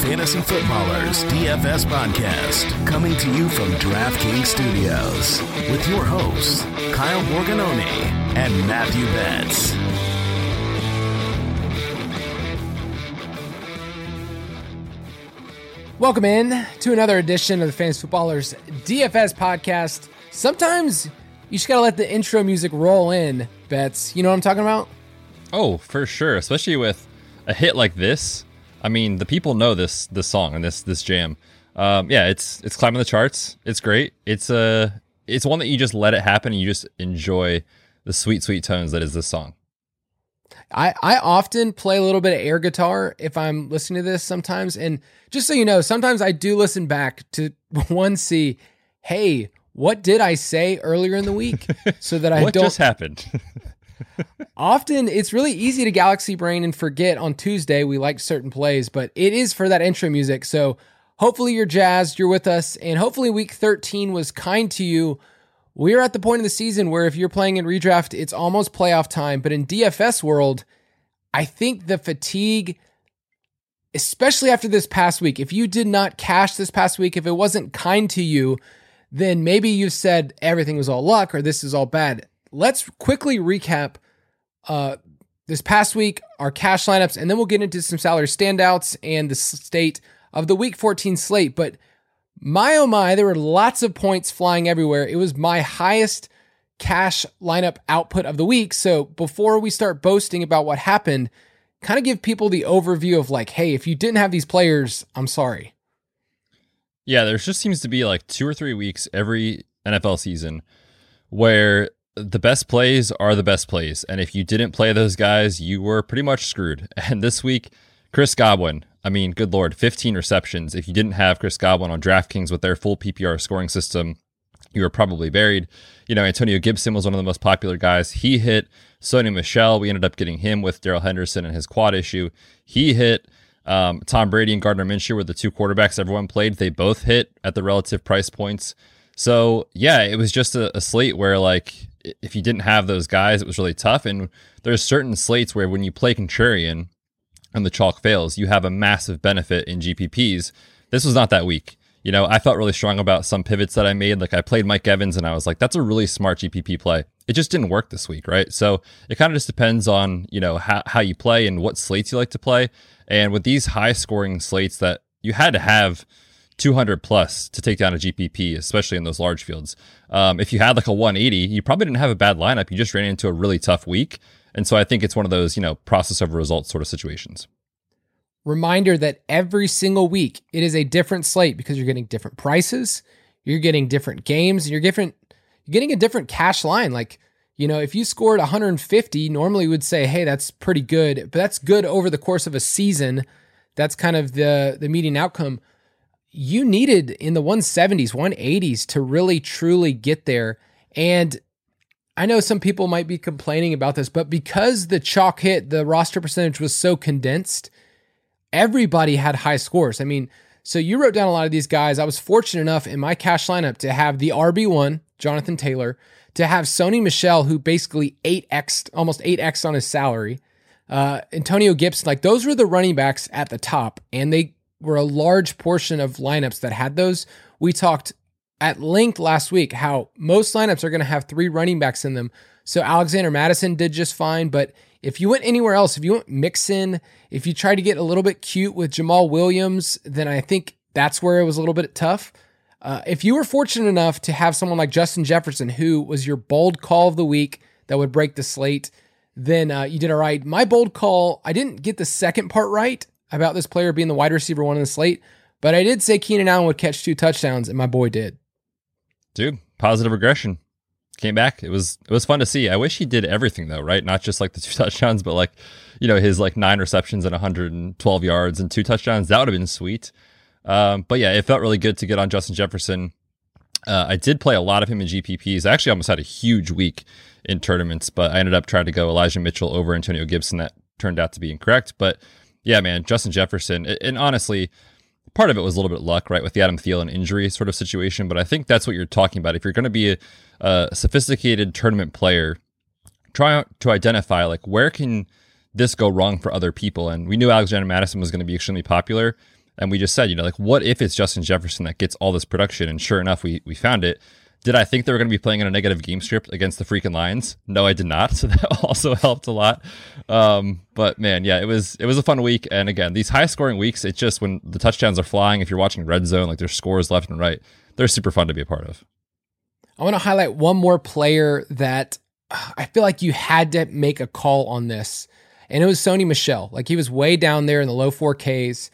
Fantasy Footballers DFS Podcast, coming to you from DraftKings Studios with your hosts, Kyle Borgononi and Matthew Betts. Welcome in to another edition of the Fantasy Footballers DFS Podcast. Sometimes you just got to let the intro music roll in, Betts. You know what I'm talking about? Oh, for sure. Especially with a hit like this. I mean, the people know this song and this jam. Yeah, it's climbing the charts. It's great. It's one that you just let it happen and you just enjoy the sweet, sweet tones that is this song. I often play a little bit of air guitar if I'm listening to this sometimes. And just so you know, sometimes I do listen back to see, hey, what did I say earlier in the week? So that I don't... What just happened? Often it's really easy to galaxy brain and forget on Tuesday we like certain plays, but it is for that intro music. So hopefully you're jazzed, you're with us, and hopefully week 13 was kind to you. We're at the point of the season where if you're playing in redraft, it's almost playoff time. But in DFS world, I think the fatigue, especially after this past week, if you did not cash this past week, if it wasn't kind to you, then maybe you said everything was all luck or this is all bad. Let's quickly recap this past week, our cash lineups, and then we'll get into some salary standouts and the state of the Week 14 slate. But my, oh my, there were lots of points flying everywhere. It was my highest cash lineup output of the week. So before we start boasting about what happened, kind of give people the overview of like, hey, if you didn't have these players, I'm sorry. Yeah, there just seems to be like 2 or 3 weeks every NFL season where the best plays are the best plays. And if you didn't play those guys, you were pretty much screwed. And this week, Chris Godwin, I mean, good Lord, 15 receptions. If you didn't have Chris Godwin on DraftKings with their full PPR scoring system, you were probably buried. You know, Antonio Gibson was one of the most popular guys. He hit. Sony Michel, we ended up getting him with Daryl Henderson and his quad issue. He hit. Tom Brady and Gardner Minshew were the two quarterbacks everyone played. They both hit at the relative price points. So yeah, it was just a slate where like, if you didn't have those guys, it was really tough. And there's certain slates where when you play contrarian and the chalk fails, you have a massive benefit in GPPs. This was not that week. You know, I felt really strong about some pivots that I made. Like I played Mike Evans and I was like, that's a really smart GPP play. It just didn't work this week, right? So it kind of just depends on, you know, how you play and what slates you like to play. And with these high scoring slates that you had to have 200 plus to take down a GPP, especially in those large fields. If you had like a 180, you probably didn't have a bad lineup. You just ran into a really tough week. And so I think it's one of those, you know, process over results sort of situations. Reminder that every single week it is a different slate because you're getting different prices, you're getting different games, and you're getting a different cash line. Like, you know, if you scored 150, normally you would say, hey, that's pretty good, but that's good over the course of a season. That's kind of the median outcome. You needed in the 170s, 180s to really truly get there. And I know some people might be complaining about this, but because the chalk hit, the roster percentage was so condensed, everybody had high scores. I mean, so you wrote down a lot of these guys. I was fortunate enough in my cash lineup to have the RB1, Jonathan Taylor, to have Sony Michel, who basically 8X'd, almost 8X'd on his salary. Antonio Gibson, like those were the running backs at the top, and they were a large portion of lineups that had those. We talked at length last week how most lineups are going to have three running backs in them. So Alexander Mattison did just fine, but if you went anywhere else, if you went Mixon, if you tried to get a little bit cute with Jamal Williams, then I think that's where it was a little bit tough. If you were fortunate enough to have someone like Justin Jefferson, who was your bold call of the week that would break the slate, then you did all right. My bold call, I didn't get the second part right about this player being the wide receiver one in the slate, but I did say Keenan Allen would catch 2 touchdowns, and my boy did. Dude, positive regression. Came back. It was fun to see. I wish he did everything though, right? Not just like the 2 touchdowns, but like, you know, his like 9 receptions and 112 yards and 2 touchdowns. That would have been sweet. But yeah, it felt really good to get on Justin Jefferson. I did play a lot of him in GPPs. I actually almost had a huge week in tournaments, but I ended up trying to go Elijah Mitchell over Antonio Gibson. That turned out to be incorrect, but yeah, man, Justin Jefferson. And honestly, part of it was a little bit of luck, right, with the Adam Thielen injury sort of situation. But I think that's what you're talking about. If you're going to be a sophisticated tournament player, try to identify, like, where can this go wrong for other people? And we knew Alexander Mattison was going to be extremely popular. And we just said, you know, like, what if it's Justin Jefferson that gets all this production? And sure enough, we found it. Did I think they were going to be playing in a negative game script against the freaking Lions? No, I did not. So that also helped a lot. But man, yeah, it was a fun week. And again, these high scoring weeks, it's just when the touchdowns are flying, if you're watching Red Zone, like there's scores left and right, they're super fun to be a part of. I want to highlight one more player that I feel like you had to make a call on this. And it was Sony Michel. Like, he was way down there in the low 4Ks.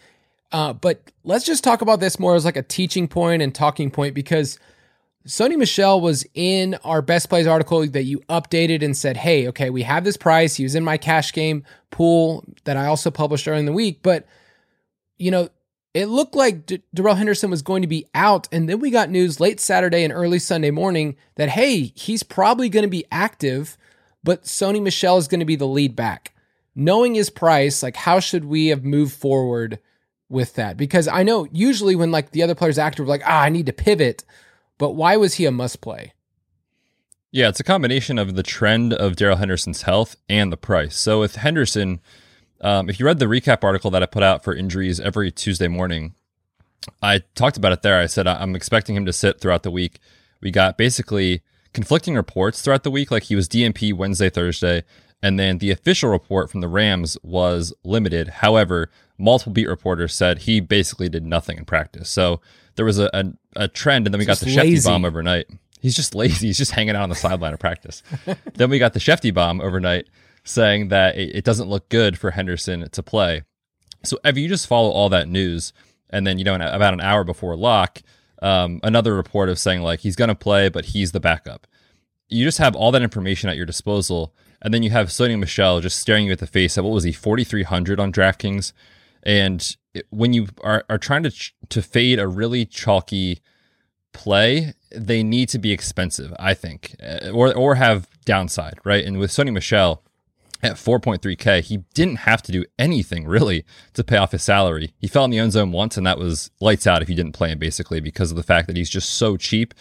But let's just talk about this more as like a teaching point and talking point, because Sony Michel was in our best plays article that you updated and said, hey, okay, we have this price. He was in my cash game pool that I also published earlier in the week. But, you know, it looked like Daryl Henderson was going to be out. And then we got news late Saturday and early Sunday morning that, hey, he's probably going to be active, but Sony Michel is going to be the lead back. Knowing his price, like, how should we have moved forward with that? Because I know usually when, like, the other player's active, we're like, I need to pivot. But why was he a must play? Yeah, it's a combination of the trend of Daryl Henderson's health and the price. So with Henderson, if you read the recap article that I put out for injuries every Tuesday morning, I talked about it there. I said, I'm expecting him to sit throughout the week. We got basically conflicting reports throughout the week. Like, he was DNP Wednesday, Thursday, and then the official report from the Rams was limited. However, multiple beat reporters said he basically did nothing in practice. So there was a trend, and then we got the Shefty bomb overnight. He's just lazy. He's just hanging out on the sideline of practice. Then we got the Shefty bomb overnight saying that it doesn't look good for Henderson to play. So if you just follow all that news, and then, you know, about an hour before lock, another report of saying, like, he's going to play, but he's the backup. You just have all that information at your disposal. And then you have Sony Michel just staring you at the face at, what was he, 4,300 on DraftKings. And when you are trying to fade a really chalky play, they need to be expensive, I think, or have downside, right? And with Sony Michel at 4.3K, he didn't have to do anything really to pay off his salary. He fell in the end zone once, and that was lights out if you didn't play him, basically, because of the fact that he's just so cheap.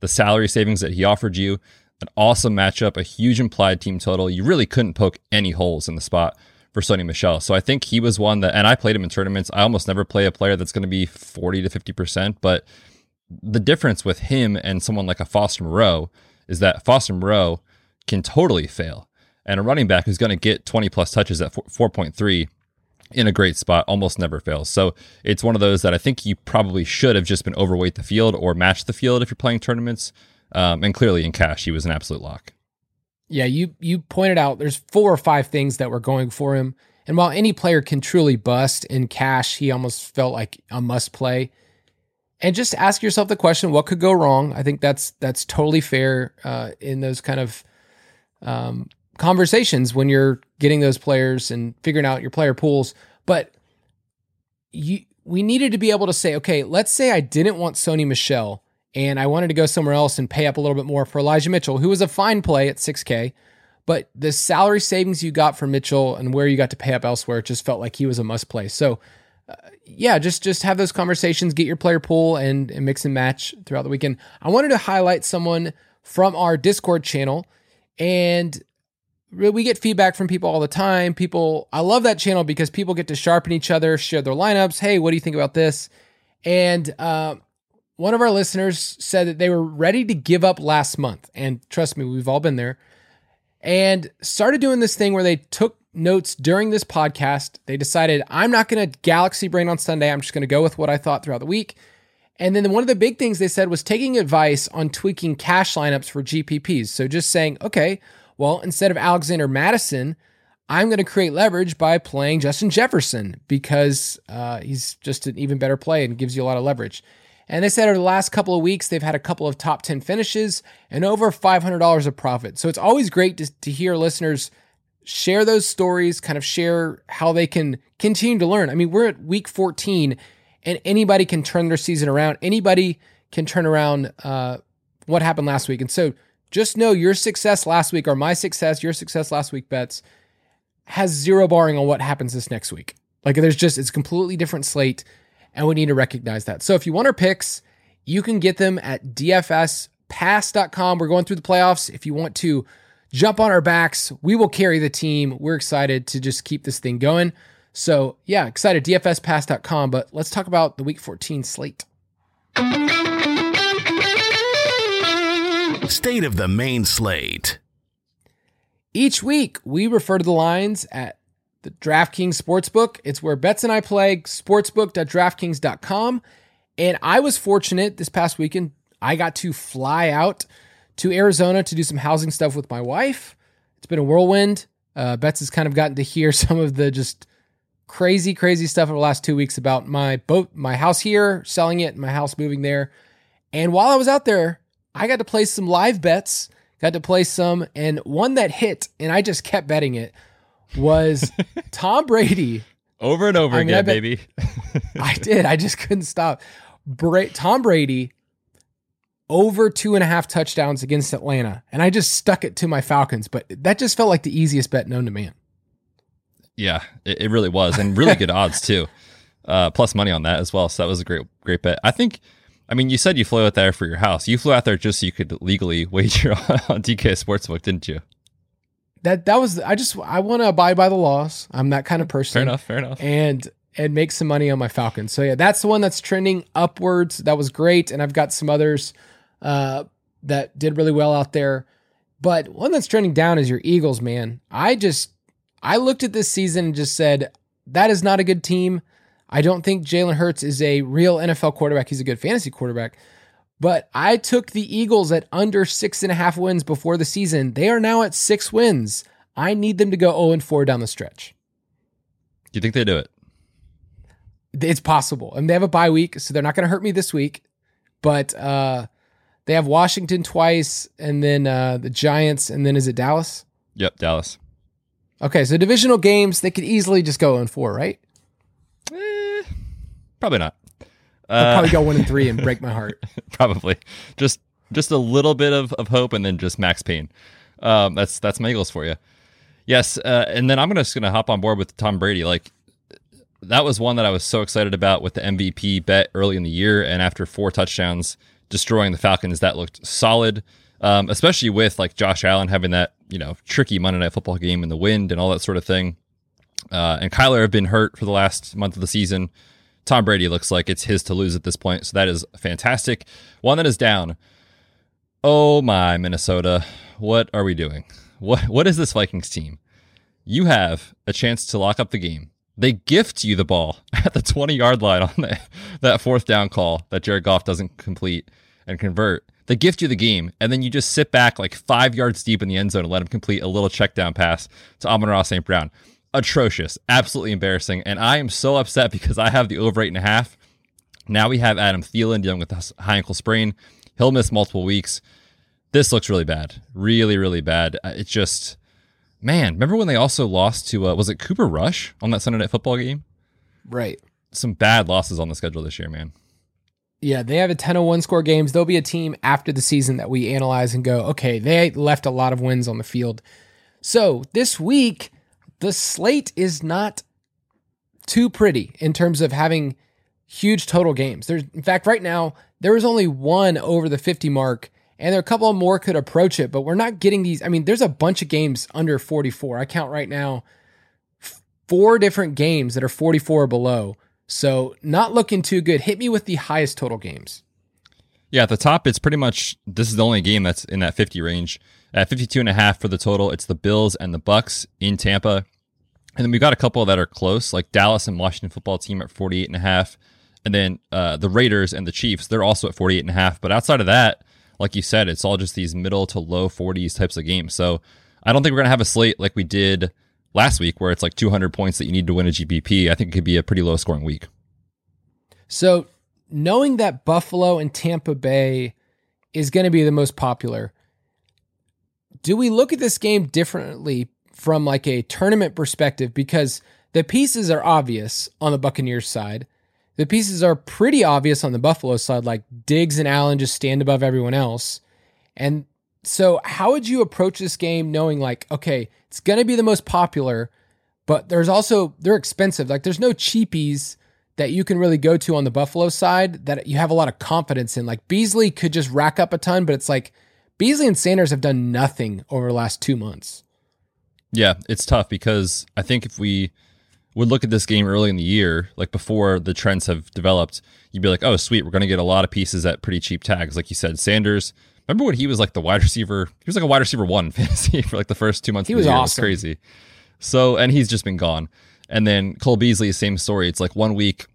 The salary savings that he offered you, an awesome matchup, a huge implied team total. You really couldn't poke any holes in the spot for Sony Michel. So I think he was one that, and I played him in tournaments. I almost never play a player that's going to be 40 to 50%. But the difference with him and someone like a Foster Moreau is that Foster Moreau can totally fail. And a running back who's going to get 20 plus touches at 4.3 in a great spot almost never fails. So it's one of those that I think you probably should have just been overweight the field or matched the field if you're playing tournaments. And clearly in cash, he was an absolute lock. Yeah, you pointed out there's 4 or 5 things that were going for him. And while any player can truly bust in cash, he almost felt like a must play. And just ask yourself the question, what could go wrong? I think that's totally fair in those kind of conversations when you're getting those players and figuring out your player pools. But we needed to be able to say, okay, let's say I didn't want Sony Michel, and I wanted to go somewhere else and pay up a little bit more for Elijah Mitchell, who was a fine play at 6K. But the salary savings you got for Mitchell and where you got to pay up elsewhere, it just felt like he was a must play. So just have those conversations, get your player pool, and mix and match throughout the weekend. I wanted to highlight someone from our Discord channel, and we get feedback from people all the time. I love that channel because people get to sharpen each other, share their lineups. Hey, what do you think about this? And, one of our listeners said that they were ready to give up last month. And trust me, we've all been there. And started doing this thing where they took notes during this podcast. They decided, I'm not going to galaxy brain on Sunday. I'm just going to go with what I thought throughout the week. And then one of the big things they said was taking advice on tweaking cash lineups for GPPs. So just saying, okay, well, instead of Alexander Mattison, I'm going to create leverage by playing Justin Jefferson because he's just an even better play and gives you a lot of leverage. And they said over the last couple of weeks, they've had a couple of top 10 finishes and over $500 of profit. So it's always great to hear listeners share those stories, kind of share how they can continue to learn. I mean, we're at week 14 and anybody can turn their season around. Anybody can turn around what happened last week. And so just know your success last week or my success, your success last week bets has zero bearing on what happens this next week. Like it's completely different slate. and we need to recognize that. So if you want our picks, you can get them at dfspass.com. We're going through the playoffs. If you want to jump on our backs, we will carry the team. We're excited to just keep this thing going. So yeah, excited, dfspass.com. But let's talk about the Week 14 slate. State of the main slate. Each week, we refer to the lines at the DraftKings Sportsbook. It's where Betts and I play, sportsbook.draftkings.com. And I was fortunate this past weekend. I got to fly out to Arizona to do some housing stuff with my wife. It's been a whirlwind. Betts has kind of gotten to hear some of the just crazy stuff over the last 2 weeks about my boat, my house here, selling it, and my house moving there. And while I was out there, I got to place some live bets, and one that hit, and I just kept betting it, was Tom Brady. Over and over again, baby. I did. I just couldn't stop. Tom Brady over 2.5 touchdowns against Atlanta, and I just stuck it to my Falcons, but that just felt like the easiest bet known to man. Yeah, it really was, and really good odds, too. Plus money on that as well, so that was a great bet. I think... I mean, you said you flew out there for your house. You flew out there just so you could legally wager on DK Sportsbook, didn't you? I want to abide by the laws. I'm that kind of person. Fair enough. And make some money on my Falcons. So yeah, that's the one that's trending upwards. That was great. And I've got some others that did really well out there. But one that's trending down is your Eagles, man. I looked at this season and just said, that is not a good team. I don't think Jalen Hurts is a real NFL quarterback. He's a good fantasy quarterback. But I took the Eagles at under 6.5 wins before the season. They are now at 6 wins. I need them to go 0-4 down the stretch. Do you think they do it? It's possible. I mean, they have a bye week, so they're not going to hurt me this week. But they have Washington twice, and then the Giants, and then is it Dallas? Yep, Dallas. Okay, so divisional games, they could easily just go 0-4, right? Probably not. I'll probably go 1-3 and break my heart. Probably. Just a little bit of hope and then just max pain. That's my Eagles for you. Yes. And then I'm just going to hop on board with Tom Brady. Like, that was one that I was so excited about with the MVP bet early in the year. And after 4 touchdowns destroying the Falcons, that looked solid. Especially with like Josh Allen having that, tricky Monday Night Football game in the wind and all that sort of thing. And Kyler have been hurt for the last month of the season. Tom Brady looks like it's his to lose at this point, so that is fantastic. One that is down. Oh my, Minnesota. What are we doing? What is this Vikings team? You have a chance to lock up the game. They gift you the ball at the 20-yard line on that 4th down call that Jared Goff doesn't complete and convert. They gift you the game, and then you just sit back like 5 yards deep in the end zone and let him complete a little check down pass to Amon-Ra St. Brown. Atrocious, absolutely embarrassing, and I am so upset because I have the over 8.5. Now we have Adam Thielen dealing with a high ankle sprain. He'll miss multiple weeks. This looks really bad, really, really bad. It's just, man, remember when they also lost to, was it Cooper Rush on that Sunday Night Football game? Right. Some bad losses on the schedule this year, man. Yeah, they have a ton of one-score games. There'll be a team after the season that we analyze and go, okay, they left a lot of wins on the field. So this week... the slate is not too pretty in terms of having huge total games. In fact, right now, there is only one over the 50 mark, and there are a couple more could approach it, but we're not getting these. I mean, there's a bunch of games under 44. I count right now 4 different games that are 44 or below, so not looking too good. Hit me with the highest total games. Yeah, at the top, it's pretty much this is the only game that's in that 50 range. At 52.5 for the total, it's the Bills and the Bucks in Tampa. And then we've got a couple that are close, like Dallas and Washington Football Team at 48.5. And then the Raiders and the Chiefs, they're also at 48.5. But outside of that, like you said, it's all just these middle to low 40s types of games. So I don't think we're going to have a slate like we did last week where it's like 200 points that you need to win a GPP. I think it could be a pretty low scoring week. So knowing that Buffalo and Tampa Bay is going to be the most popular, do we look at this game differently from like a tournament perspective? Because the pieces are obvious on the Buccaneers side. The pieces are pretty obvious on the Buffalo side, like Diggs and Allen just stand above everyone else. And so how would you approach this game knowing like, okay, it's going to be the most popular, but they're expensive. Like there's no cheapies that you can really go to on the Buffalo side that you have a lot of confidence in. Like Beasley could just rack up a ton, but it's like Beasley and Sanders have done nothing over the last 2 months. Yeah, it's tough because I think if we would look at this game early in the year, like before the trends have developed, you'd be like, oh, sweet, we're going to get a lot of pieces at pretty cheap tags. Like you said, Sanders, remember when he was like the wide receiver? He was like a wide receiver one fantasy for like the first 2 months of the year. He was awesome. It was crazy. So, and he's just been gone. And then Cole Beasley, same story. It's like 1 week,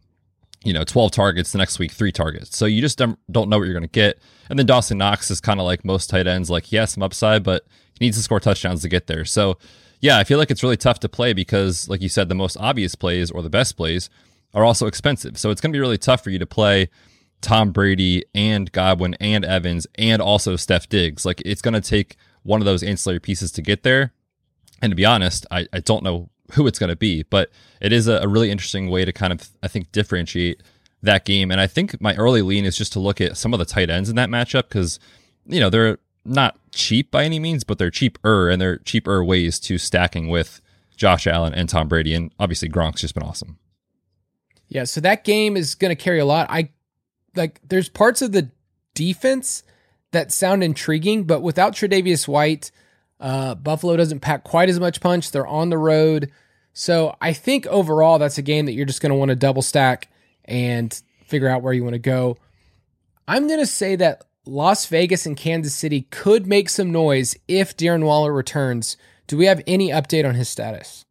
12 targets, the next week, 3 targets. So you just don't know what you're going to get. And then Dawson Knox is kind of like most tight ends, like he has some upside, but he needs to score touchdowns to get there. So yeah, I feel like it's really tough to play because like you said, the most obvious plays or the best plays are also expensive. So it's going to be really tough for you to play Tom Brady and Godwin and Evans and also Steph Diggs. Like it's going to take one of those ancillary pieces to get there. And to be honest, I don't know who it's going to be, but it is a really interesting way to kind of, I think, differentiate that game. And I think my early lean is just to look at some of the tight ends in that matchup because, they're not cheap by any means, but they're cheaper and they're cheaper ways to stacking with Josh Allen and Tom Brady. And obviously Gronk's just been awesome. Yeah. So that game is going to carry a lot. There's parts of the defense that sound intriguing, but without Tre'Davious White, Buffalo doesn't pack quite as much punch. They're on the road. So I think overall that's a game that you're just going to want to double stack and figure out where you want to go. I'm going to say that Las Vegas and Kansas City could make some noise if Darren Waller returns. Do we have any update on his status?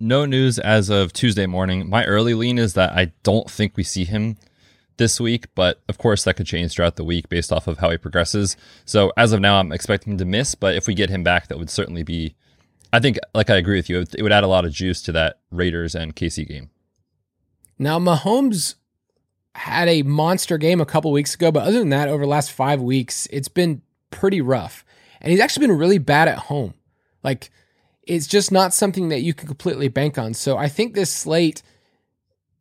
No news as of Tuesday morning. My early lean is that I don't think we see him this week, but of course that could change throughout the week based off of how he progresses. So as of now, I'm expecting him to miss, but if we get him back, that would certainly be, I think, like I agree with you, it would add a lot of juice to that Raiders and KC game. Now, Mahomes had a monster game a couple weeks ago, but other than that, over the last 5 weeks, it's been pretty rough. And he's actually been really bad at home. Like, it's just not something that you can completely bank on. So I think this slate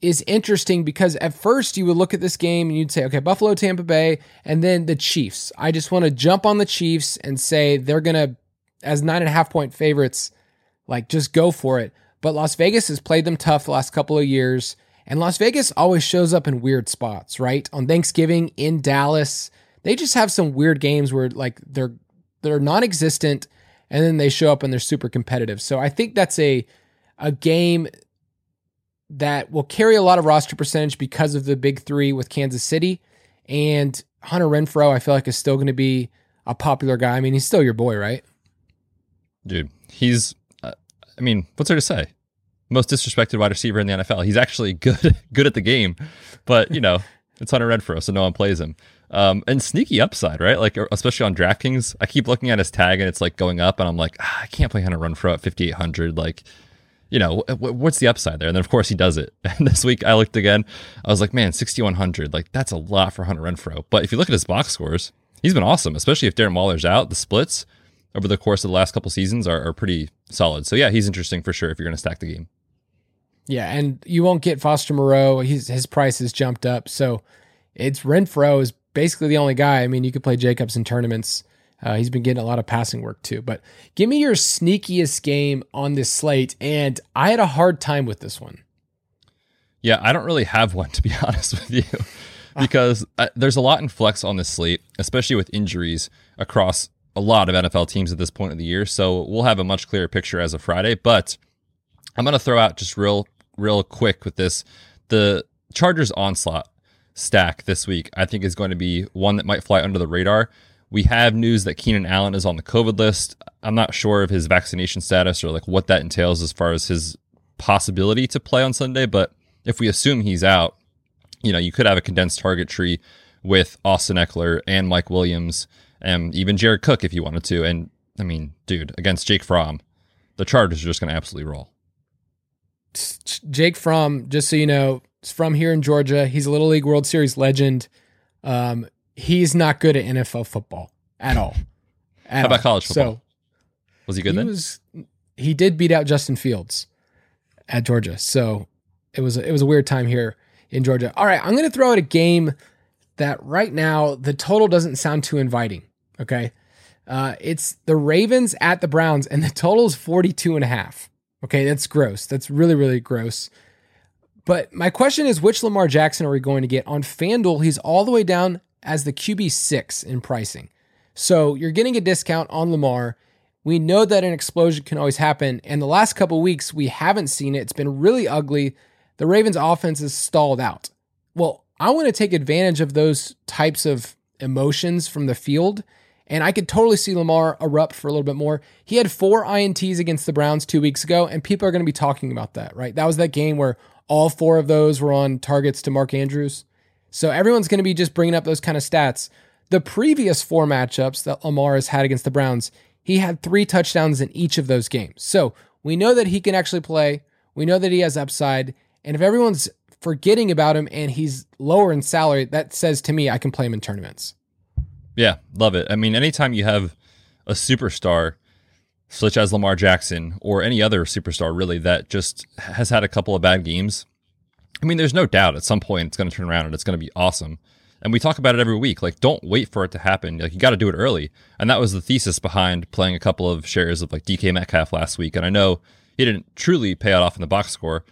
is interesting because at first you would look at this game and you'd say, okay, Buffalo, Tampa Bay, and then the Chiefs. I just want to jump on the Chiefs and say they're going to, as 9.5-point favorites, like just go for it. But Las Vegas has played them tough the last couple of years, and Las Vegas always shows up in weird spots, right? On Thanksgiving in Dallas, they just have some weird games where like they're non-existent, and then they show up and they're super competitive. So I think that's a game that will carry a lot of roster percentage because of the big three with Kansas City. And Hunter Renfrow, I feel like, is still going to be a popular guy. I mean, he's still your boy, right? Dude, he's, what's there to say? Most disrespected wide receiver in the NFL. He's actually good at the game, but, it's Hunter Renfrow, so no one plays him. And sneaky upside, right? Like, especially on DraftKings, I keep looking at his tag and it's like going up, and I'm like, I can't play Hunter Renfrow at 5,800. Like, what's the upside there? And then, of course, he does it. And this week I looked again. I was like, man, 6,100. Like, that's a lot for Hunter Renfrow. But if you look at his box scores, he's been awesome, especially if Darren Waller's out. The splits over the course of the last couple seasons are pretty solid. So, yeah, he's interesting for sure if you're going to stack the game. Yeah, and you won't get Foster Moreau. His price has jumped up. So, it's Renfrow is basically the only guy. I mean, you could play Jacobs in tournaments. He's been getting a lot of passing work too, but give me your sneakiest game on this slate. And I had a hard time with this one. Yeah, I don't really have one, to be honest with you, because there's a lot in flex on this slate, especially with injuries across a lot of NFL teams at this point of the year. So we'll have a much clearer picture as of Friday, but I'm going to throw out just real quick with this. The Chargers onslaught stack this week, I think, is going to be one that might fly under the radar. We have news that Keenan Allen is on the COVID list. I'm not sure of his vaccination status or like what that entails as far as his possibility to play on Sunday. But if we assume he's out, you could have a condensed target tree with Austin Eckler and Mike Williams and even Jared Cook if you wanted to. And I mean, dude, against Jake Fromm, the Chargers are just going to absolutely roll. Jake Fromm, just so you know, is from here in Georgia. He's a Little League World Series legend. He's not good at NFL football at all. How about college football? So, was he good then? He did beat out Justin Fields at Georgia. So it was a weird time here in Georgia. All right, I'm going to throw out a game that right now the total doesn't sound too inviting. Okay. It's the Ravens at the Browns, and the total is 42.5. Okay, that's gross. That's really, really gross. But my question is, which Lamar Jackson are we going to get? On FanDuel, he's all the way down as the QB6 in pricing. So you're getting a discount on Lamar. We know that an explosion can always happen, and the last couple weeks, we haven't seen it. It's been really ugly. The Ravens' offense is stalled out. Well, I want to take advantage of those types of emotions from the field, and I could totally see Lamar erupt for a little bit more. He had 4 INTs against the Browns 2 weeks ago, and people are going to be talking about that, right? That was that game where all 4 of those were on targets to Mark Andrews. So everyone's going to be just bringing up those kind of stats. The previous 4 matchups that Lamar has had against the Browns, he had 3 touchdowns in each of those games. So we know that he can actually play. We know that he has upside. And if everyone's forgetting about him and he's lower in salary, that says to me I can play him in tournaments. Yeah, love it. I mean, anytime you have a superstar such as Lamar Jackson or any other superstar really that just has had a couple of bad games, I mean, there's no doubt at some point it's going to turn around and it's going to be awesome. And we talk about it every week. Like, don't wait for it to happen. Like, you got to do it early. And that was the thesis behind playing a couple of shares of like DK Metcalf last week. And I know he didn't truly pay out off in the box score,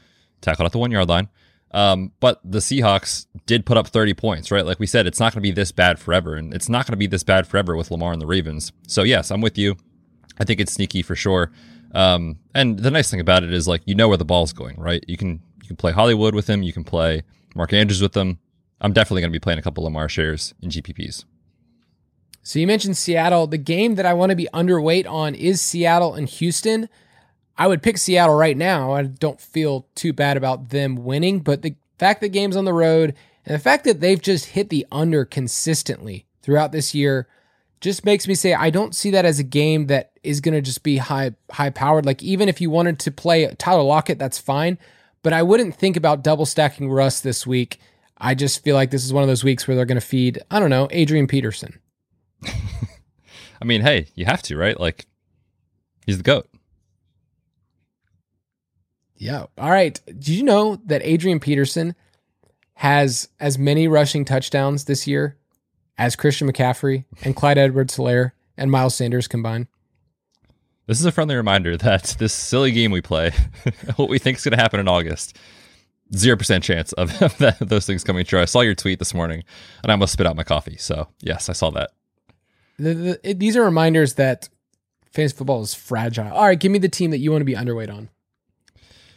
tackled at the 1-yard line. But the Seahawks did put up 30 points, right? Like we said, it's not going to be this bad forever. And it's not going to be this bad forever with Lamar and the Ravens. So yes, I'm with you. I think it's sneaky for sure. And the nice thing about it is, like, you know where the ball's going, right? You can play Hollywood with him. You can play Mark Andrews with him. I'm definitely going to be playing a couple Lamar shares in GPPs. So you mentioned Seattle. The game that I want to be underweight on is Seattle and Houston. I would pick Seattle right now. I don't feel too bad about them winning, but the fact that game's on the road and the fact that they've just hit the under consistently throughout this year just makes me say I don't see that as a game that is going to just be high powered. Like, even if you wanted to play Tyler Lockett, that's fine, but I wouldn't think about double stacking Russ this week. I just feel like this is one of those weeks where they're going to feed, I don't know, Adrian Peterson. I mean, hey, you have to, right? Like, he's the GOAT. Yeah. All right. Did you know that Adrian Peterson has as many rushing touchdowns this year as Christian McCaffrey and Clyde Edwards-Helaire and Miles Sanders combined? This is a friendly reminder that this silly game we play, what we think is going to happen in August, 0% chance of those things coming true. I saw your tweet this morning, and I almost spit out my coffee. So, yes, I saw that. These are reminders that fantasy football is fragile. All right, give me the team that you want to be underweight on.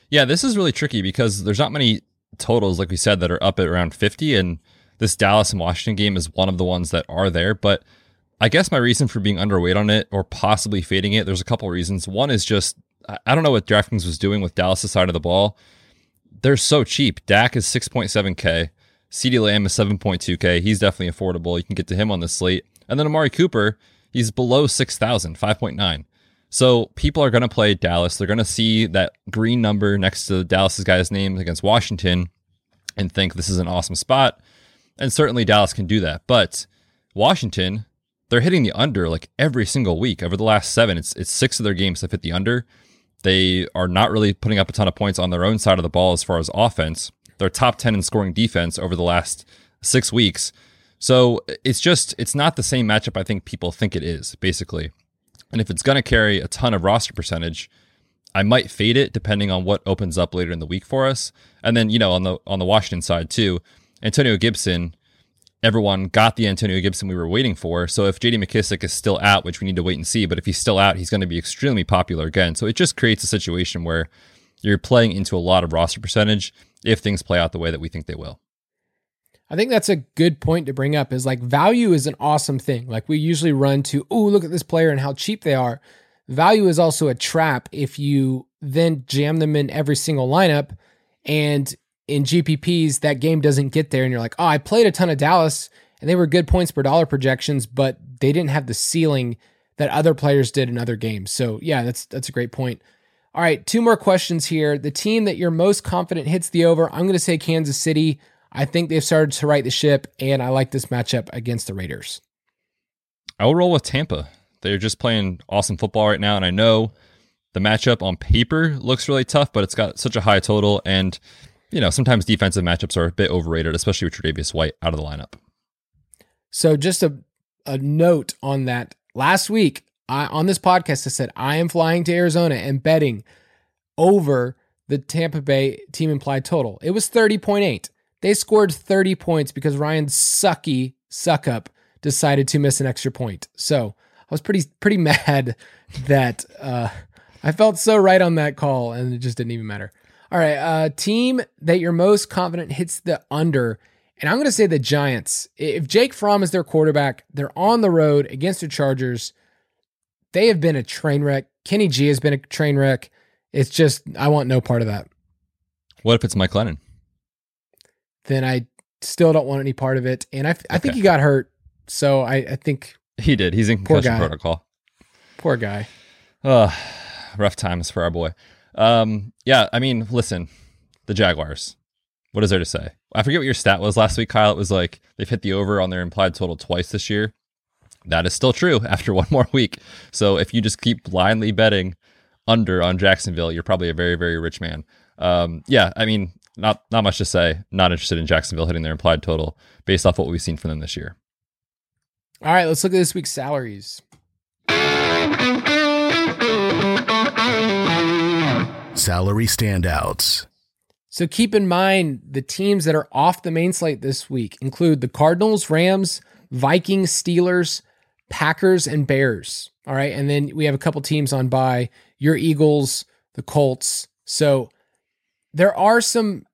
Yeah, this is really tricky because there's not many totals, like we said, that are up at around 50, and this Dallas and Washington game is one of the ones that are there. But I guess my reason for being underweight on it or possibly fading it, there's a couple reasons. One is just, I don't know what DraftKings was doing with Dallas' side of the ball. They're so cheap. Dak is 6.7K. CeeDee Lamb is 7.2K. He's definitely affordable. You can get to him on this slate. And then Amari Cooper, he's below 6,000, 5.9. So people are going to play Dallas. They're going to see that green number next to Dallas' guy's name against Washington and think this is an awesome spot. And certainly Dallas can do that. But Washington, they're hitting the under like every single week. Over the last 7, it's 6 of their games have hit the under. They are not really putting up a ton of points on their own side of the ball as far as offense. They're top 10 in scoring defense over the last 6 weeks. So it's not the same matchup I think people think it is, basically. And if it's going to carry a ton of roster percentage, I might fade it depending on what opens up later in the week for us. And then, you know, on the Washington side too, Antonio Gibson, everyone got the Antonio Gibson we were waiting for. So if JD McKissic is still out, which we need to wait and see, but if he's still out, he's going to be extremely popular again. So it just creates a situation where you're playing into a lot of roster percentage if things play out the way that we think they will. I think that's a good point to bring up is, like, value is an awesome thing. Like, we usually run to, oh, look at this player and how cheap they are. Value is also a trap if you then jam them in every single lineup, and in GPPs, that game doesn't get there, and you're like, oh, I played a ton of Dallas, and they were good points per dollar projections, but they didn't have the ceiling that other players did in other games. So, yeah, that's a great point. All right, 2 more questions here. The team that you're most confident hits the over, I'm going to say Kansas City. I think they've started to right the ship, and I like this matchup against the Raiders. I will roll with Tampa. They're just playing awesome football right now, and I know the matchup on paper looks really tough, but it's got such a high total, and you know, sometimes defensive matchups are a bit overrated, especially with Tre'Davious White out of the lineup. So just a note on that. Last week, on this podcast, I said, I am flying to Arizona and betting over the Tampa Bay team implied total. It was 30.8. They scored 30 points because Ryan suck up decided to miss an extra point. So I was pretty mad that I felt so right on that call, and it just didn't even matter. All right, team that you're most confident hits the under, and I'm going to say the Giants. If Jake Fromm is their quarterback, they're on the road against the Chargers. They have been a train wreck. Kenny G has been a train wreck. It's just, I want no part of that. What if it's Mike Lennon? Then I still don't want any part of it. And I think he got hurt, so I think... He did. He's in concussion protocol. Poor guy. Rough times for our boy. Yeah, I mean, listen, the Jaguars. What is there to say? I forget what your stat was last week, Kyle. It was like they've hit the over on their implied total twice this year. That is still true after one more week. So if you just keep blindly betting under on Jacksonville, you're probably a very, very rich man. Yeah, I mean, not much to say. Not interested in Jacksonville hitting their implied total based off what we've seen from them this year. All right, let's look at this week's salaries. Salary standouts. So keep in mind, the teams that are off the main slate this week include the Cardinals, Rams, Vikings, Steelers, Packers, and Bears. All right, and then we have a couple teams on bye, your Eagles, the Colts. So there are some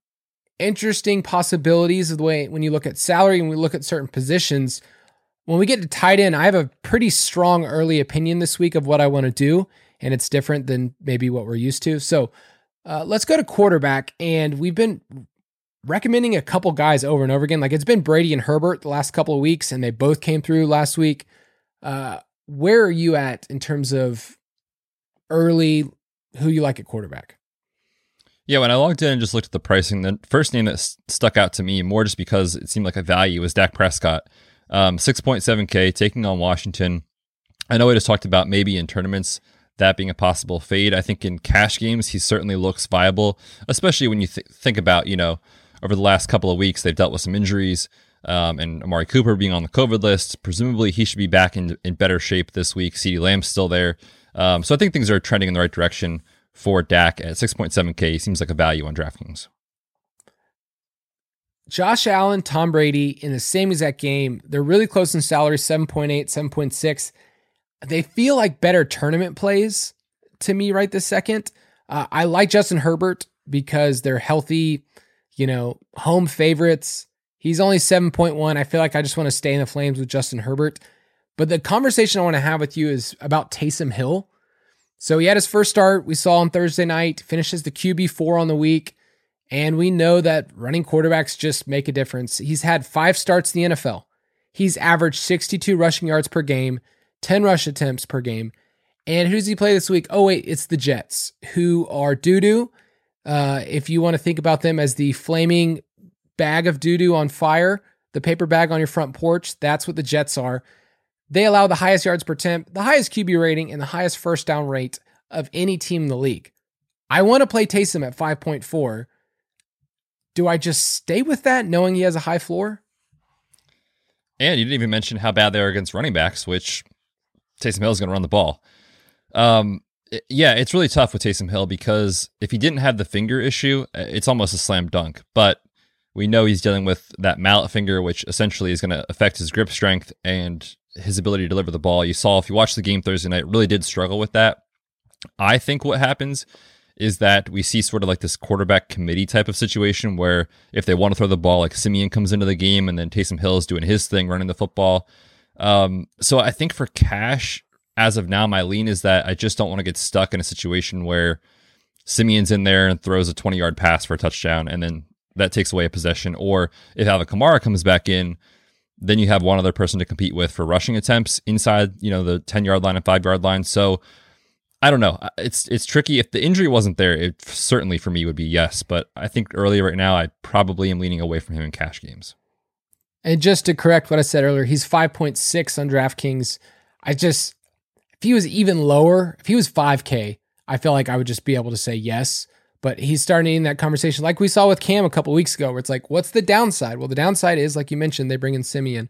interesting possibilities of the way when you look at salary and we look at certain positions. When we get to tight end, I have a pretty strong early opinion this week of what I want to do, and it's different than maybe what we're used to. So let's go to quarterback, and we've been recommending a couple guys over and over again. Like, it's been Brady and Herbert the last couple of weeks, and they both came through last week. Where are you at in terms of early who you like at quarterback? Yeah, when I logged in and just looked at the pricing, the first name that stuck out to me, more just because it seemed like a value, was Dak Prescott. 6.7K taking on Washington. I know we just talked about maybe in tournaments that being a possible fade. I think in cash games, he certainly looks viable, especially when you think about, you know, over the last couple of weeks, they've dealt with some injuries and Amari Cooper being on the COVID list. Presumably he should be back in better shape this week. CeeDee Lamb's still there. So I think things are trending in the right direction for Dak at 6.7K. He seems like a value on DraftKings. Josh Allen, Tom Brady in the same exact game. They're really close in salary, 7.8, 7.6. They feel like better tournament plays to me right this second. I like Justin Herbert because they're healthy, you know, home favorites. He's only 7.1. I feel like I just want to stay in the flames with Justin Herbert. But the conversation I want to have with you is about Taysom Hill. So he had his first start. We saw on Thursday night, finishes the QB4 on the week. And we know that running quarterbacks just make a difference. He's had 5 starts in the NFL. He's averaged 62 rushing yards per game, 10 rush attempts per game. And who does he play this week? Oh, wait, it's the Jets, who are doo-doo. If you want to think about them as the flaming bag of doo-doo on fire, the paper bag on your front porch, that's what the Jets are. They allow the highest yards per attempt, the highest QB rating, and the highest first down rate of any team in the league. I want to play Taysom at 5.4. Do I just stay with that knowing he has a high floor? And you didn't even mention how bad they are against running backs, which Taysom Hill is going to run the ball. Yeah, it's really tough with Taysom Hill because if he didn't have the finger issue, it's almost a slam dunk. But we know he's dealing with that mallet finger, which essentially is going to affect his grip strength and his ability to deliver the ball. You saw, if you watched the game Thursday night, really did struggle with that. I think what happens is that we see sort of like this quarterback committee type of situation where if they want to throw the ball, like Simeon comes into the game and then Taysom Hill's doing his thing, running the football. So I think for cash, as of now, my lean is that I just don't want to get stuck in a situation where Simeon's in there and throws a 20-yard pass for a touchdown, and then that takes away a possession. Or if Alvin Kamara comes back in, then you have one other person to compete with for rushing attempts inside, you know, the 10-yard line and 5-yard line. So I don't know. It's tricky. If the injury wasn't there, it certainly for me would be yes. But I think early right now, I probably am leaning away from him in cash games. And just to correct what I said earlier, he's 5.6 on DraftKings. If he was even lower, if he was 5K, I feel like I would just be able to say yes. But he's starting in that conversation like we saw with Cam a couple weeks ago, where it's like, what's the downside? Well, the downside is, like you mentioned, they bring in Simeon.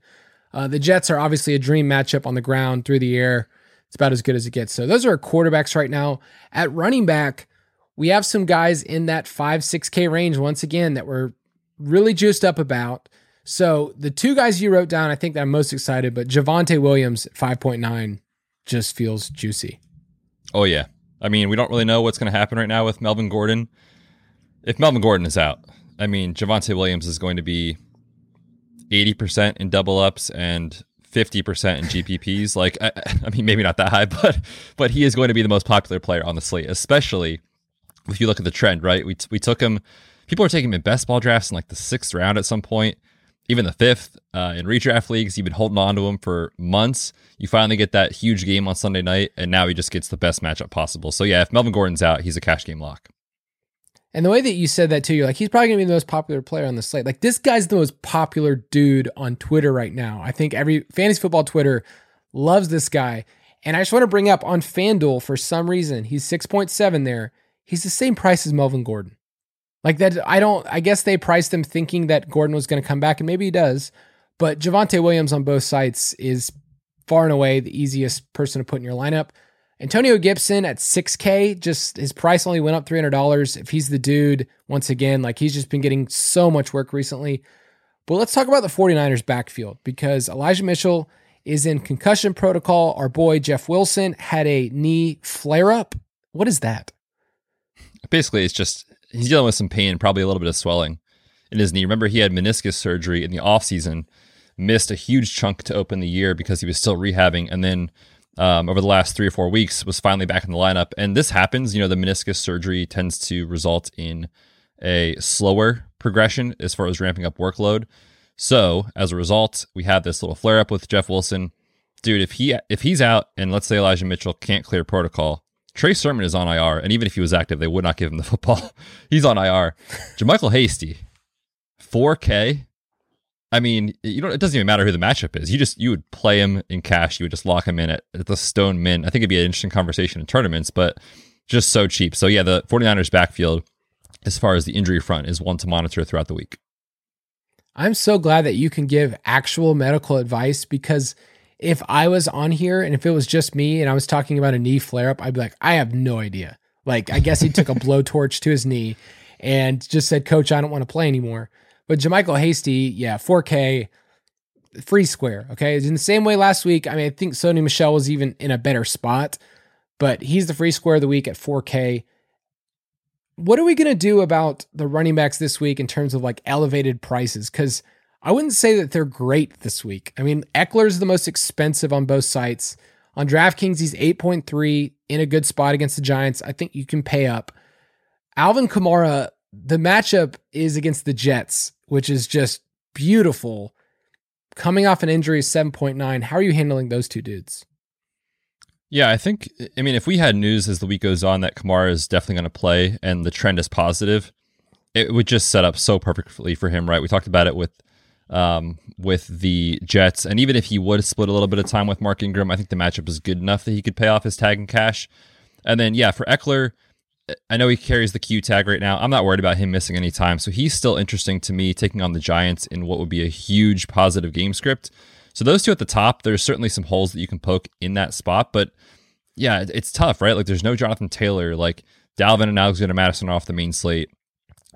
The Jets are obviously a dream matchup on the ground, through the air. It's about as good as it gets. So those are our quarterbacks right now. At running back, we have some guys in that 5-6K range once again that we're really juiced up about. So the two guys you wrote down, I think that I'm most excited, but Javonte Williams at 5.9 just feels juicy. Oh, yeah. I mean, we don't really know what's going to happen right now with Melvin Gordon. If Melvin Gordon is out, I mean, Javonte Williams is going to be 80% in double ups and 50% in GPPs. Like, I mean, maybe not that high, but he is going to be the most popular player on the slate, especially if you look at the trend, right? We took him. People are taking him in best ball drafts in like the 6th round at some point, even the 5th. In redraft leagues, you've been holding on to him for months. You finally get that huge game on Sunday night, and now he just gets the best matchup possible. So yeah, if Melvin Gordon's out, he's a cash game lock. And the way that you said that too, you're like, he's probably going to be the most popular player on the slate. Like, this guy's the most popular dude on Twitter right now. I think every fantasy football Twitter loves this guy. And I just want to bring up on FanDuel, for some reason, he's 6.7 there. He's the same price as Melvin Gordon. Like that, I guess they priced him thinking that Gordon was going to come back, and maybe he does. But Javonte Williams on both sites is far and away the easiest person to put in your lineup. Antonio Gibson at 6K, just his price only went up $300. If he's the dude, once again, like, he's just been getting so much work recently. But let's talk about the 49ers backfield, because Elijah Mitchell is in concussion protocol. Our boy Jeff Wilson had a knee flare-up. What is that? Basically, it's just he's dealing with some pain, probably a little bit of swelling in his knee. Remember, he had meniscus surgery in the offseason, missed a huge chunk to open the year because he was still rehabbing, and then over the last 3 or 4 weeks was finally back in the lineup. And this happens, you know, the meniscus surgery tends to result in a slower progression as far as ramping up workload. So as a result, we have this little flare up with Jeff Wilson. Dude, if he's out, and let's say Elijah Mitchell can't clear protocol, Trey Sermon is on IR. And even if he was active, they would not give him the football. He's on IR. Jermichael Hasty, 4K. I mean, it doesn't even matter who the matchup is. You would play him in cash. You would just lock him in at the Stone Min. I think it'd be an interesting conversation in tournaments, but just so cheap. So yeah, the 49ers backfield, as far as the injury front, is one to monitor throughout the week. I'm so glad that you can give actual medical advice, because if I was on here and if it was just me and I was talking about a knee flare-up, I'd be like, I have no idea. Like, I guess he took a blowtorch to his knee and just said, Coach, I don't want to play anymore. But Jermichael Hasty, yeah, 4K, free square, okay? In the same way last week, I mean, I think Sony Michel was even in a better spot, but he's the free square of the week at 4K. What are we going to do about the running backs this week in terms of, like, elevated prices? Because I wouldn't say that they're great this week. I mean, Eckler's the most expensive on both sites. On DraftKings, he's 8.3, in a good spot against the Giants. I think you can pay up. Alvin Kamara, the matchup is against the Jets, which is just beautiful. Coming off an injury, 7.9. How are you handling those two dudes? Yeah, I mean, if we had news as the week goes on that Kamara is definitely going to play and the trend is positive, it would just set up so perfectly for him, right? We talked about it with the Jets. And even if he would split a little bit of time with Mark Ingram, I think the matchup is good enough that he could pay off his tag in cash. And then, yeah, for Eckler, I know he carries the Q tag right now. I'm not worried about him missing any time. So he's still interesting to me, taking on the Giants in what would be a huge positive game script. So those two at the top, there's certainly some holes that you can poke in that spot. But yeah, it's tough, right? Like, there's no Jonathan Taylor, like Dalvin and Alexander Mattison off the main slate.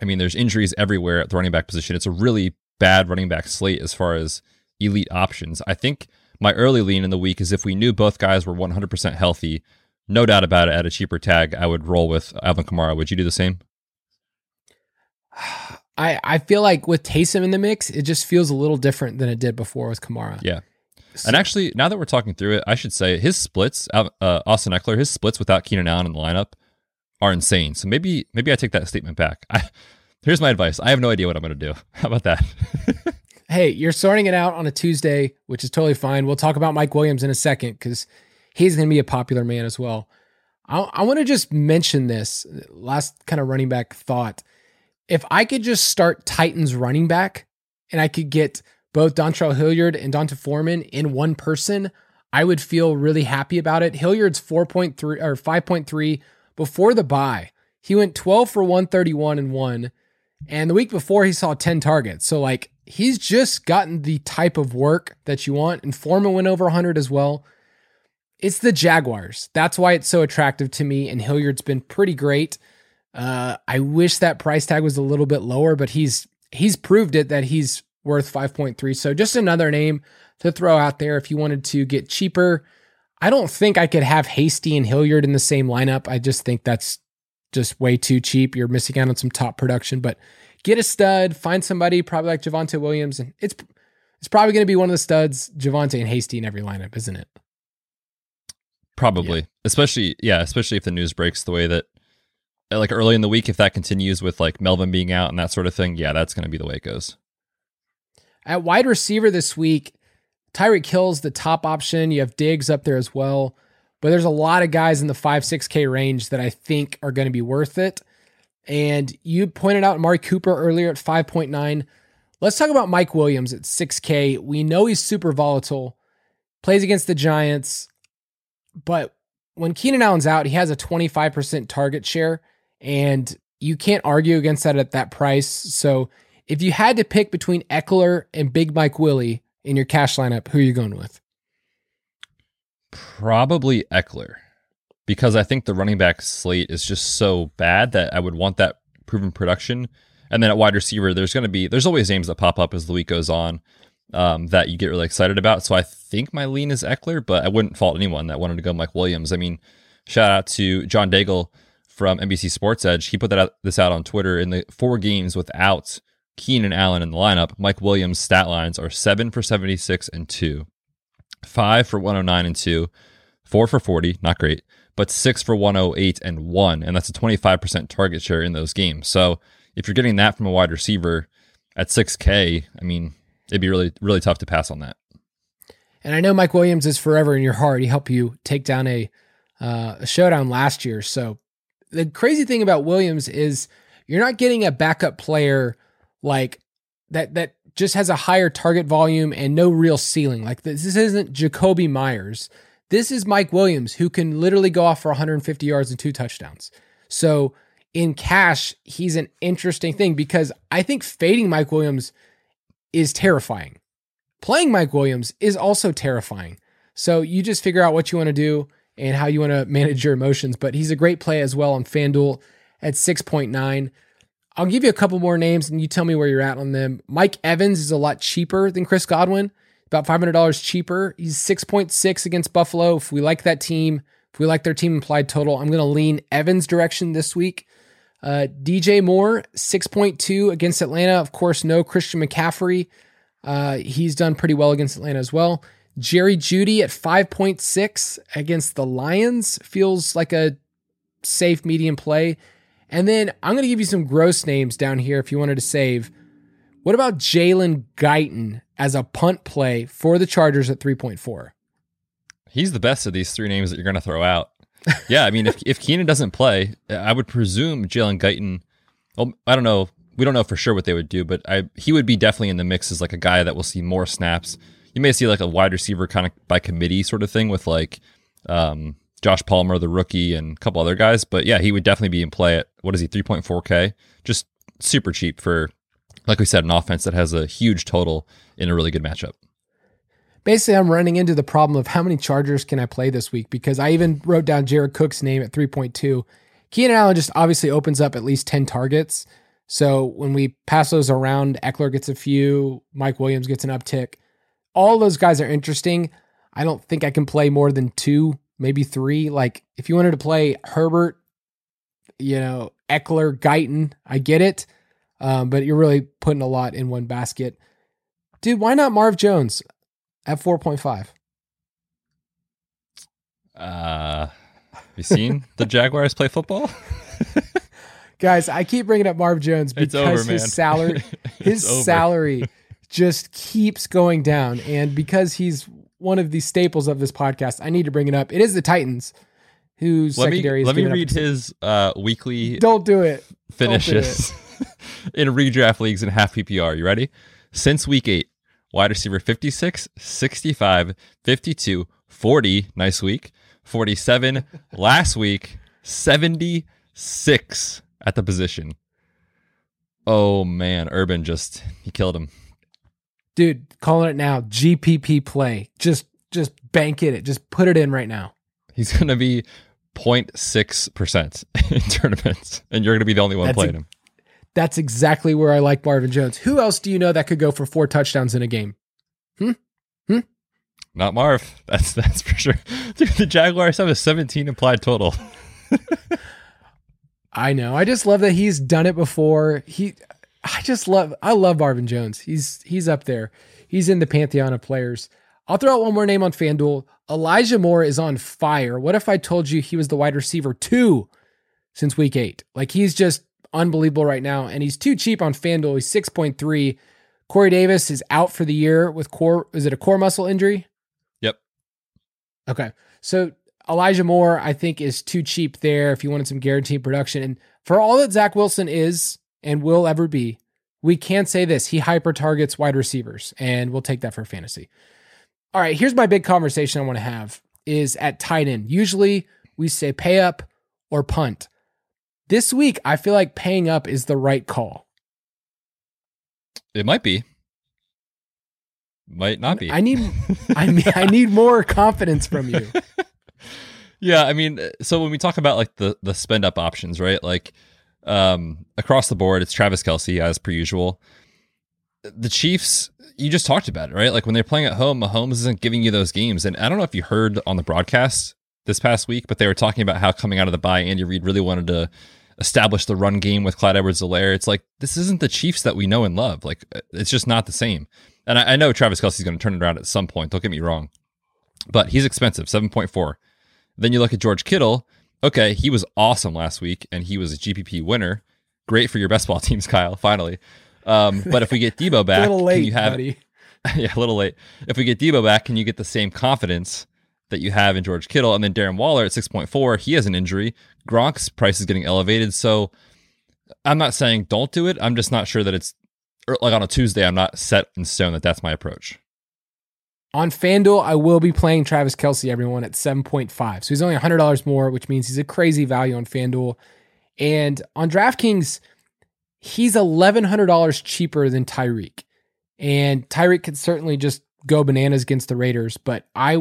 I mean, there's injuries everywhere at the running back position. It's a really bad running back slate as far as elite options. I think my early lean in the week is if we knew both guys were 100% healthy, no doubt about it, at a cheaper tag, I would roll with Alvin Kamara. Would you do the same? I feel like with Taysom in the mix, it just feels a little different than it did before with Kamara. Yeah. So, and actually, now that we're talking through it, I should say his splits, Austin Eckler, his splits without Keenan Allen in the lineup are insane. So maybe I take that statement back. Here's my advice. I have no idea what I'm going to do. How about that? Hey, you're sorting it out on a Tuesday, which is totally fine. We'll talk about Mike Williams in a second, because he's going to be a popular man as well. I want to just mention this last kind of running back thought. If I could just start Titans running back and I could get both Dontrell Hilliard and Donta Foreman in one person, I would feel really happy about it. Hilliard's 4.3 or 5.3 before the bye. He went 12 for 131 and 1. And the week before he saw 10 targets. So like, he's just gotten the type of work that you want. And Foreman went over 100 as well. It's the Jaguars. That's why it's so attractive to me. And Hilliard's been pretty great. I wish that price tag was a little bit lower, but he's proved it that he's worth 5.3. So just another name to throw out there if you wanted to get cheaper. I don't think I could have Hasty and Hilliard in the same lineup. I just think that's just way too cheap. You're missing out on some top production, but get a stud, find somebody probably like Javonte Williams. And it's probably going to be one of the studs, Javonte and Hasty in every lineup, isn't it? Probably. Yeah. Especially if the news breaks the way that, like, early in the week, if that continues with like Melvin being out and that sort of thing, yeah, that's going to be the way it goes. At wide receiver this week, Tyreek Hill's the top option. You have Diggs up there as well, but there's a lot of guys in the 5-6K range that I think are going to be worth it. And you pointed out Amari Cooper earlier at 5.9. Let's talk about Mike Williams at 6K. We know he's super volatile, plays against the Giants, but when Keenan Allen's out, he has a 25% target share, and you can't argue against that at that price. So if you had to pick between Eckler and Big Mike Willie in your cash lineup, who are you going with? Probably Eckler, because I think the running back slate is just so bad that I would want that proven production. And then at wide receiver, there's always names that pop up as the week goes on that you get really excited about. So I think my lean is Eckler, but I wouldn't fault anyone that wanted to go Mike Williams. I mean, shout out to John Daigle from NBC Sports Edge. He put this out on Twitter. In the 4 games without Keenan Allen in the lineup, Mike Williams' stat lines are 7 for 76 and 2, 5 for 109 and 2, 4 for 40, not great, but 6 for 108 and 1, and that's a 25% target share in those games. So if you're getting that from a wide receiver at 6K, I mean, it'd be really, really tough to pass on that. And I know Mike Williams is forever in your heart. He helped you take down a showdown last year. So the crazy thing about Williams is you're not getting a backup player like that just has a higher target volume and no real ceiling. Like this isn't Jacoby Myers. This is Mike Williams, who can literally go off for 150 yards and 2 touchdowns. So in cash, he's an interesting thing because I think fading Mike Williams is terrifying. Playing Mike Williams is also terrifying. So you just figure out what you want to do and how you want to manage your emotions. But he's a great play as well on FanDuel at 6.9. I'll give you a couple more names and you tell me where you're at on them. Mike Evans is a lot cheaper than Chris Godwin, about $500 cheaper. He's 6.6 against Buffalo. If we like that team, if we like their team implied total, I'm going to lean Evans' direction this week. DJ Moore, 6.2 against Atlanta. Of course, no Christian McCaffrey. He's done pretty well against Atlanta as well. Jerry Jeudy at 5.6 against the Lions feels like a safe medium play. And then I'm going to give you some gross names down here if you wanted to save. What about Jalen Guyton as a punt play for the Chargers at 3.4? He's the best of these 3 names that you're going to throw out. Yeah, I mean, if Keenan doesn't play, I would presume Jalen Guyton, well, I don't know. We don't know for sure what they would do, but he would be definitely in the mix as like a guy that will see more snaps. You may see like a wide receiver kind of by committee sort of thing with like Josh Palmer, the rookie, and a couple other guys. But yeah, he would definitely be in play at, 3.4K? Just super cheap for, like we said, an offense that has a huge total in a really good matchup. Basically, I'm running into the problem of how many Chargers can I play this week, because I even wrote down Jared Cook's name at 3.2. Keenan Allen just obviously opens up at least 10 targets. So when we pass those around, Eckler gets a few, Mike Williams gets an uptick. All those guys are interesting. I don't think I can play more than 2, maybe 3. Like if you wanted to play Herbert, Eckler, Guyton, I get it. But you're really putting a lot in one basket. Dude, why not Marv Jones at 4.5? You seen the Jaguars play football? Guys, I keep bringing up Marv Jones because his salary just keeps going down. And because he's one of the staples of this podcast, I need to bring it up. It is the Titans whose secondary is given up. Let me read his weekly finishes in redraft leagues and half PPR. You ready? Since week 8, wide receiver 56, 65, 52, 40, nice week, 47, last week, 76 at the position. Oh man, Urban he killed him. Dude, calling it now, GPP play. Just bank it. Just put it in right now. He's going to be 0.6% in tournaments, and you're going to be the only one playing him. That's exactly where I like Marvin Jones. Who else do you know that could go for 4 touchdowns in a game? Not Marv. That's for sure. Dude, the Jaguars have a 17 implied total. I know. I just love that he's done it before. I love Marvin Jones. He's up there. He's in the pantheon of players. I'll throw out one more name on FanDuel. Elijah Moore is on fire. What if I told you he was the wide receiver 2 since week 8? Like, he's just unbelievable right now, and he's too cheap on FanDuel. He's 6.3. Corey Davis is out for the year with a core muscle injury? Yep. Okay. So Elijah Moore, I think, is too cheap there if you wanted some guaranteed production. And for all that Zach Wilson is and will ever be, we can say this: he hyper targets wide receivers, and we'll take that for fantasy. All right, here's my big conversation I want to have is at tight end. Usually we say pay up or punt. This week, I feel like paying up is the right call. It might be. Might not be. I need more confidence from you. Yeah, I mean, so when we talk about like the spend up options, right? Like across the board, it's Travis Kelce as per usual. The Chiefs, you just talked about it, right? Like when they're playing at home, Mahomes isn't giving you those games. And I don't know if you heard on the broadcast this past week, but they were talking about how coming out of the bye, Andy Reid really wanted to establish the run game with Clyde Edwards-Helaire. It's like, this isn't the Chiefs that we know and love. Like, it's just not the same. And I know Travis Kelce's going to turn it around at some point. Don't get me wrong. But he's expensive, 7.4. Then you look at George Kittle. Okay, he was awesome last week, and he was a GPP winner. Great for your best ball teams, Kyle, finally. But if we get Debo back, a little late, can you have... buddy. Yeah, a little late. If we get Debo back, can you get the same confidence that you have in George Kittle? And then Darren Waller at 6.4, he has an injury. Gronk's price is getting elevated. So I'm not saying don't do it. I'm just not sure that it's like on a Tuesday, I'm not set in stone that that's my approach. On FanDuel, I will be playing Travis Kelce, everyone, at 7.5. So he's only $100 more, which means he's a crazy value on FanDuel. And on DraftKings, he's $1,100 cheaper than Tyreek. And Tyreek could certainly just go bananas against the Raiders, but I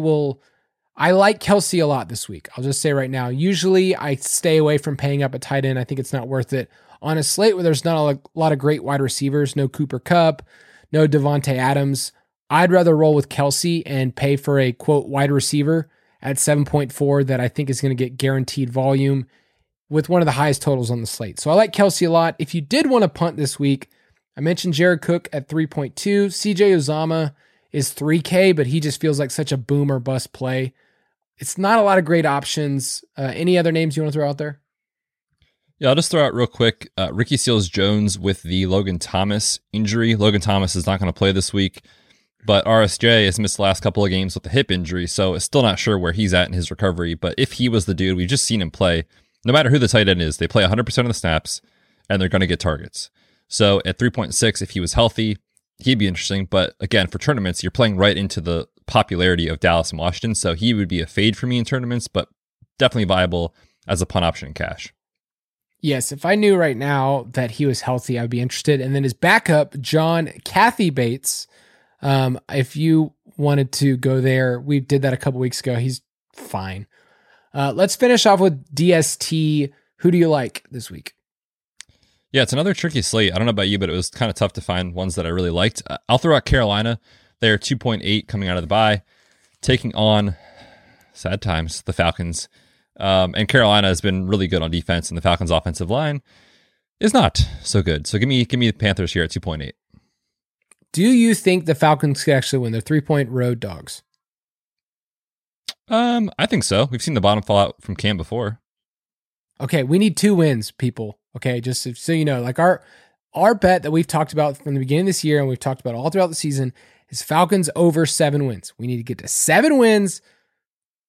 like Kelce a lot this week. I'll just say right now, usually I stay away from paying up a tight end. I think it's not worth it. On a slate where there's not a lot of great wide receivers, no Cooper Kupp, no Devontae Adams, I'd rather roll with Kelce and pay for a, quote, wide receiver at 7.4 that I think is going to get guaranteed volume with one of the highest totals on the slate. So I like Kelce a lot. If you did want to punt this week, I mentioned Jared Cook at 3.2. CJ Uzomah is 3K, but he just feels like such a boom or bust play. It's not a lot of great options. Any other names you want to throw out there? Yeah, I'll just throw out real quick. Ricky Seals-Jones with the Logan Thomas injury. Logan Thomas is not going to play this week, but RSJ has missed the last couple of games with the hip injury, so it's still not sure where he's at in his recovery. But if he was the dude, we've just seen him play. No matter who the tight end is, they play 100% of the snaps, and they're going to get targets. So at 3.6, if he was healthy, he'd be interesting. But again, for tournaments, you're playing right into the popularity of Dallas and Washington. So he would be a fade for me in tournaments, but definitely viable as a punt option in cash. Yes. If I knew right now that he was healthy, I'd be interested. And then his backup, John Kathy Bates. If you wanted to go there, we did that a couple weeks ago. He's fine. Let's finish off with DST. Who do you like this week? Yeah, it's another tricky slate. I don't know about you, but it was kind of tough to find ones that I really liked. I'll throw out Carolina. They're 2.8 coming out of the bye, taking on, sad times, the Falcons. And Carolina has been really good on defense, and the Falcons' offensive line is not so good. So give me the Panthers here at 2.8. Do you think the Falcons could actually win? They're 3-point road dogs. I think so. We've seen the bottom fall out from Cam before. Okay, we need 2 wins, people. Okay, just so you know, like our bet that we've talked about from the beginning of this year and we've talked about all throughout the season is Falcons over 7 wins. We need to get to 7 wins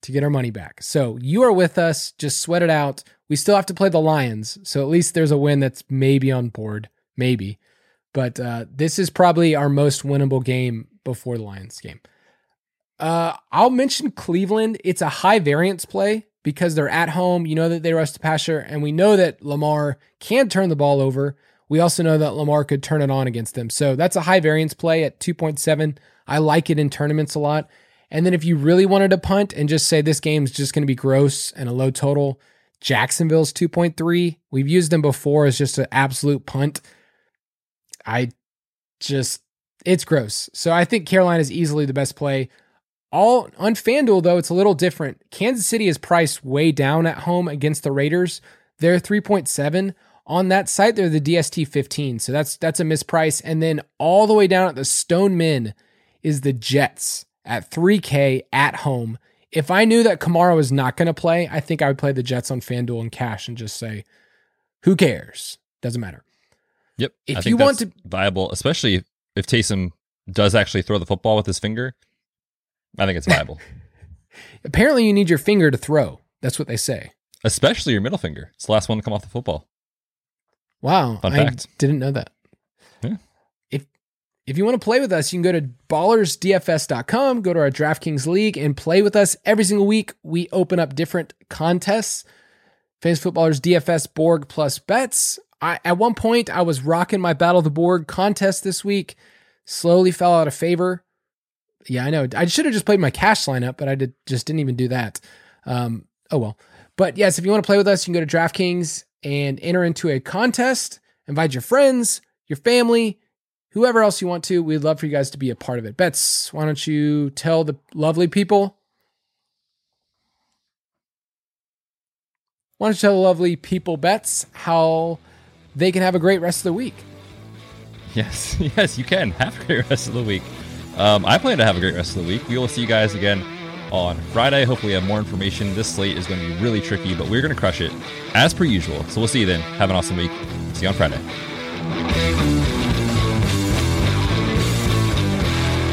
to get our money back. So you are with us. Just sweat it out. We still have to play the Lions, so at least there's a win that's maybe on board, maybe. But this is probably our most winnable game before the Lions game. I'll mention Cleveland. It's a high variance play because they're at home. You know that they rush the passer, and we know that Lamar can turn the ball over. We also know that Lamar could turn it on against them. So that's a high variance play at 2.7. I like it in tournaments a lot. And then if you really wanted to punt and just say this game's just going to be gross and a low total, Jacksonville's 2.3. We've used them before as just an absolute punt. It's gross. So I think Carolina is easily the best play. All on FanDuel, though, it's a little different. Kansas City is priced way down at home against the Raiders. They're 3.7. On that site, they're the DST 15. So that's a misprice. And then all the way down at the Stonemen is the Jets at 3K at home. If I knew that Kamara was not going to play, I think I would play the Jets on FanDuel and cash and just say, who cares? Doesn't matter. Yep. If you want to viable, especially if Taysom does actually throw the football with his finger, I think it's viable. Apparently you need your finger to throw. That's what they say. Especially your middle finger. It's the last one to come off the football. Wow. Fun fact. I didn't know that. Yeah. If you want to play with us, you can go to ballersdfs.com, go to our DraftKings League, and play with us. Every single week, we open up different contests. Famous Footballers DFS Borg Plus Bets. At one point, I was rocking my Battle of the Borg contest this week. Slowly fell out of favor. Yeah, I know. I should have just played my cash lineup, but I didn't even do that. Oh, well. But yes, if you want to play with us, you can go to DraftKings and enter into a contest. Invite your friends, your family, whoever else you want to. We'd love for you guys to be a part of it. Betts, why don't you tell the lovely people? Why don't you tell the lovely people, Betts, how they can have a great rest of the week? Yes, you can have a great rest of the week. I plan to have a great rest of the week. We will see you guys again on Friday. Hopefully we have more information. This slate is going to be really tricky, but we're going to crush it as per usual. So we'll see you then. Have an awesome week. See you on Friday.